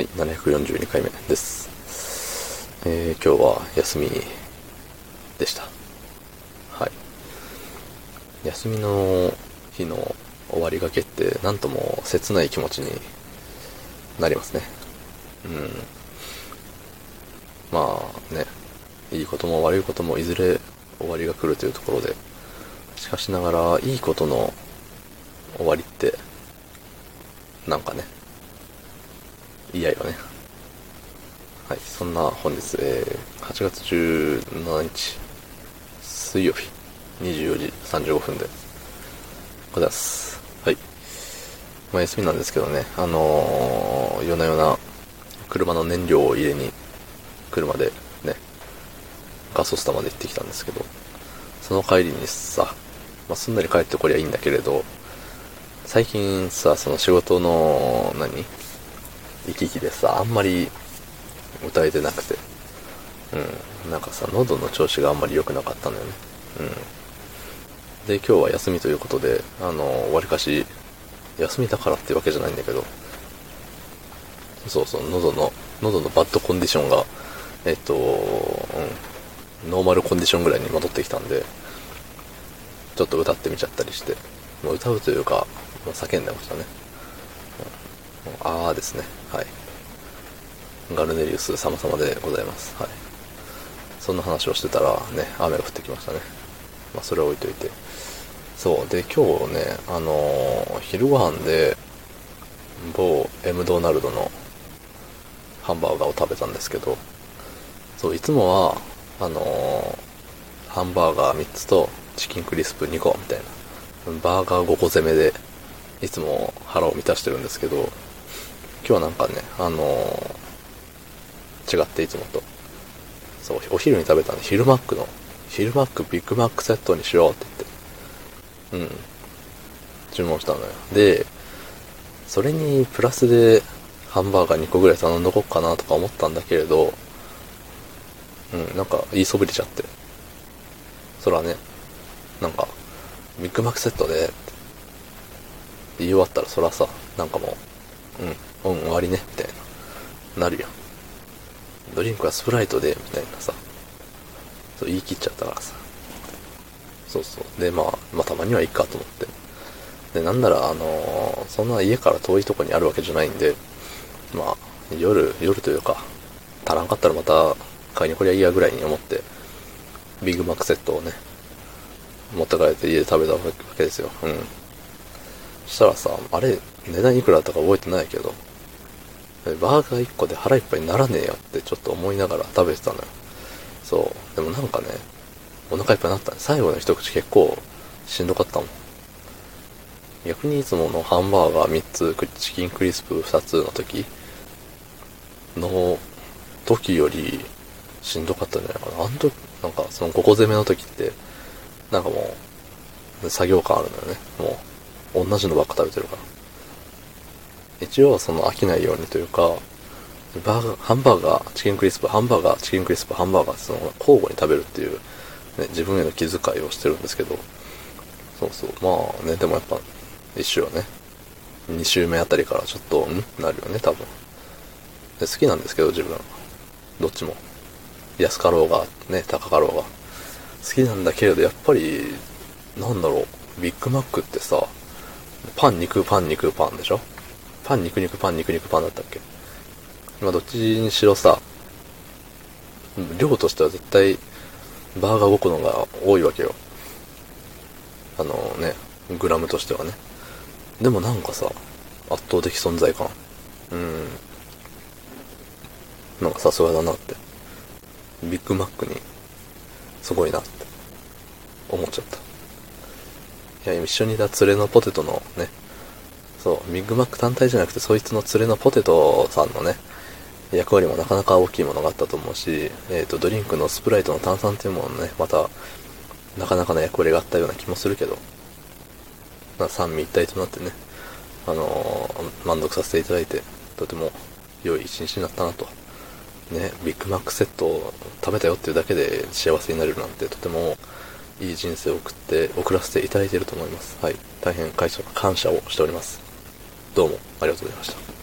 はい、742回目です。今日は休みでした。はい。休みの日の終わりがけってなんとも切ない気持ちになりますね。まあね、いいことも悪いこともいずれ終わりが来るというところで、しかしながらいいことの終わりってなんかね、嫌よね。はい、そんな本日、8月17日水曜日24時35分でございます。はい。まあ休みなんですけどね、夜な夜な車の燃料を入れに車でね、ガソスタまで行ってきたんですけど、その帰りにさ、まあ、すんなり帰ってこりゃいいんだけれど、最近さ、その仕事の行き来でさ、あんまり歌えてなくて、なんかさ、喉の調子があんまり良くなかったんだよね。で、今日は休みということで、わりかし休みだからってわけじゃないんだけど、そうそう、喉のバッドコンディションがノーマルコンディションぐらいに戻ってきたんで、ちょっと歌ってみちゃったりして、もう歌うというか、もう叫んでましたね。あーですね。はい。ガルネリウス様々でございます。はい。そんな話をしてたらね、雨が降ってきましたね。まあ、それは置いといて。そう。で、今日ね、昼ご飯で、某ドナルドのハンバーガーを食べたんですけど、そう、いつもは、ハンバーガー3つと、チキンクリスプ2個みたいな、バーガー5個攻めで、いつも腹を満たしてるんですけど、今日はなんかね、違って、いつもと。そう、お昼に食べたんで、昼マック、ビッグマックセットにしようって言って、注文したのよ。で、それにプラスで、ハンバーガー2個ぐらい頼んどこっかなとか思ったんだけれど、なんか言いそびれちゃって。そらね、なんか、ビッグマックセットで、って言い終わったらそらさ、なんかもう、終わりね、みたいな、なるやん。ドリンクはスプライトで、みたいなさ、そう言い切っちゃったからさ。そうそう。で、まあ、たまにはいいかと思って。で、なんなら、そんな家から遠いとこにあるわけじゃないんで、まあ、夜というか、足らんかったらまた買いに来りゃいいやぐらいに思って、ビッグマックセットをね、持って帰って家で食べたわけですよ。そしたらさ、あれ、値段いくらだったか覚えてないけど、バーガー1個で腹いっぱいにならねえよってちょっと思いながら食べてたのよ。そう。でもなんかね、お腹いっぱいになったね。最後の一口結構しんどかったもん。逆にいつものハンバーガー3つ、チキンクリスプ2つの時よりしんどかったんじゃないかな。あの時、なんかその5個攻めの時って、なんかもう、作業感あるんだよね。もう、同じのばっか食べてるから。一応その飽きないようにというか、ハンバーガー、チキンクリスプ、ハンバーガー、チキンクリスプ、ハンバーガーってその交互に食べるっていう、ね、自分への気遣いをしてるんですけど、そうそう、まあね、でもやっぱ、一周はね、2周目あたりからちょっと、なるよね、多分。で、好きなんですけど、自分。どっちも。安かろうが、ね、高かろうが。好きなんだけれど、やっぱり、なんだろう、ビッグマックってさ、パン、肉、パン、肉、パンでしょ？パン、肉、肉、パン、肉、肉、パンだったっけ？今どっちにしろさ、量としては絶対、バーガー5個の方が多いわけよ。グラムとしてはね。でもなんかさ、圧倒的存在感。なんかさすがだなって。ビッグマックに、すごいなって思っちゃった。いや、一緒にいた連れのポテトのね、そう、ビッグマック単体じゃなくて、そいつの連れのポテトさんのね、役割もなかなか大きいものがあったと思うし、ドリンクのスプライトの炭酸っていうものもね、また、なかなかの役割があったような気もするけど、三位一体となってね、満足させていただいて、とても良い一日になったなと。ね、ビッグマックセットを食べたよっていうだけで幸せになれるなんて、とてもいい人生を送らせていただいていると思います。はい。大変感謝をしております。どうもありがとうございました。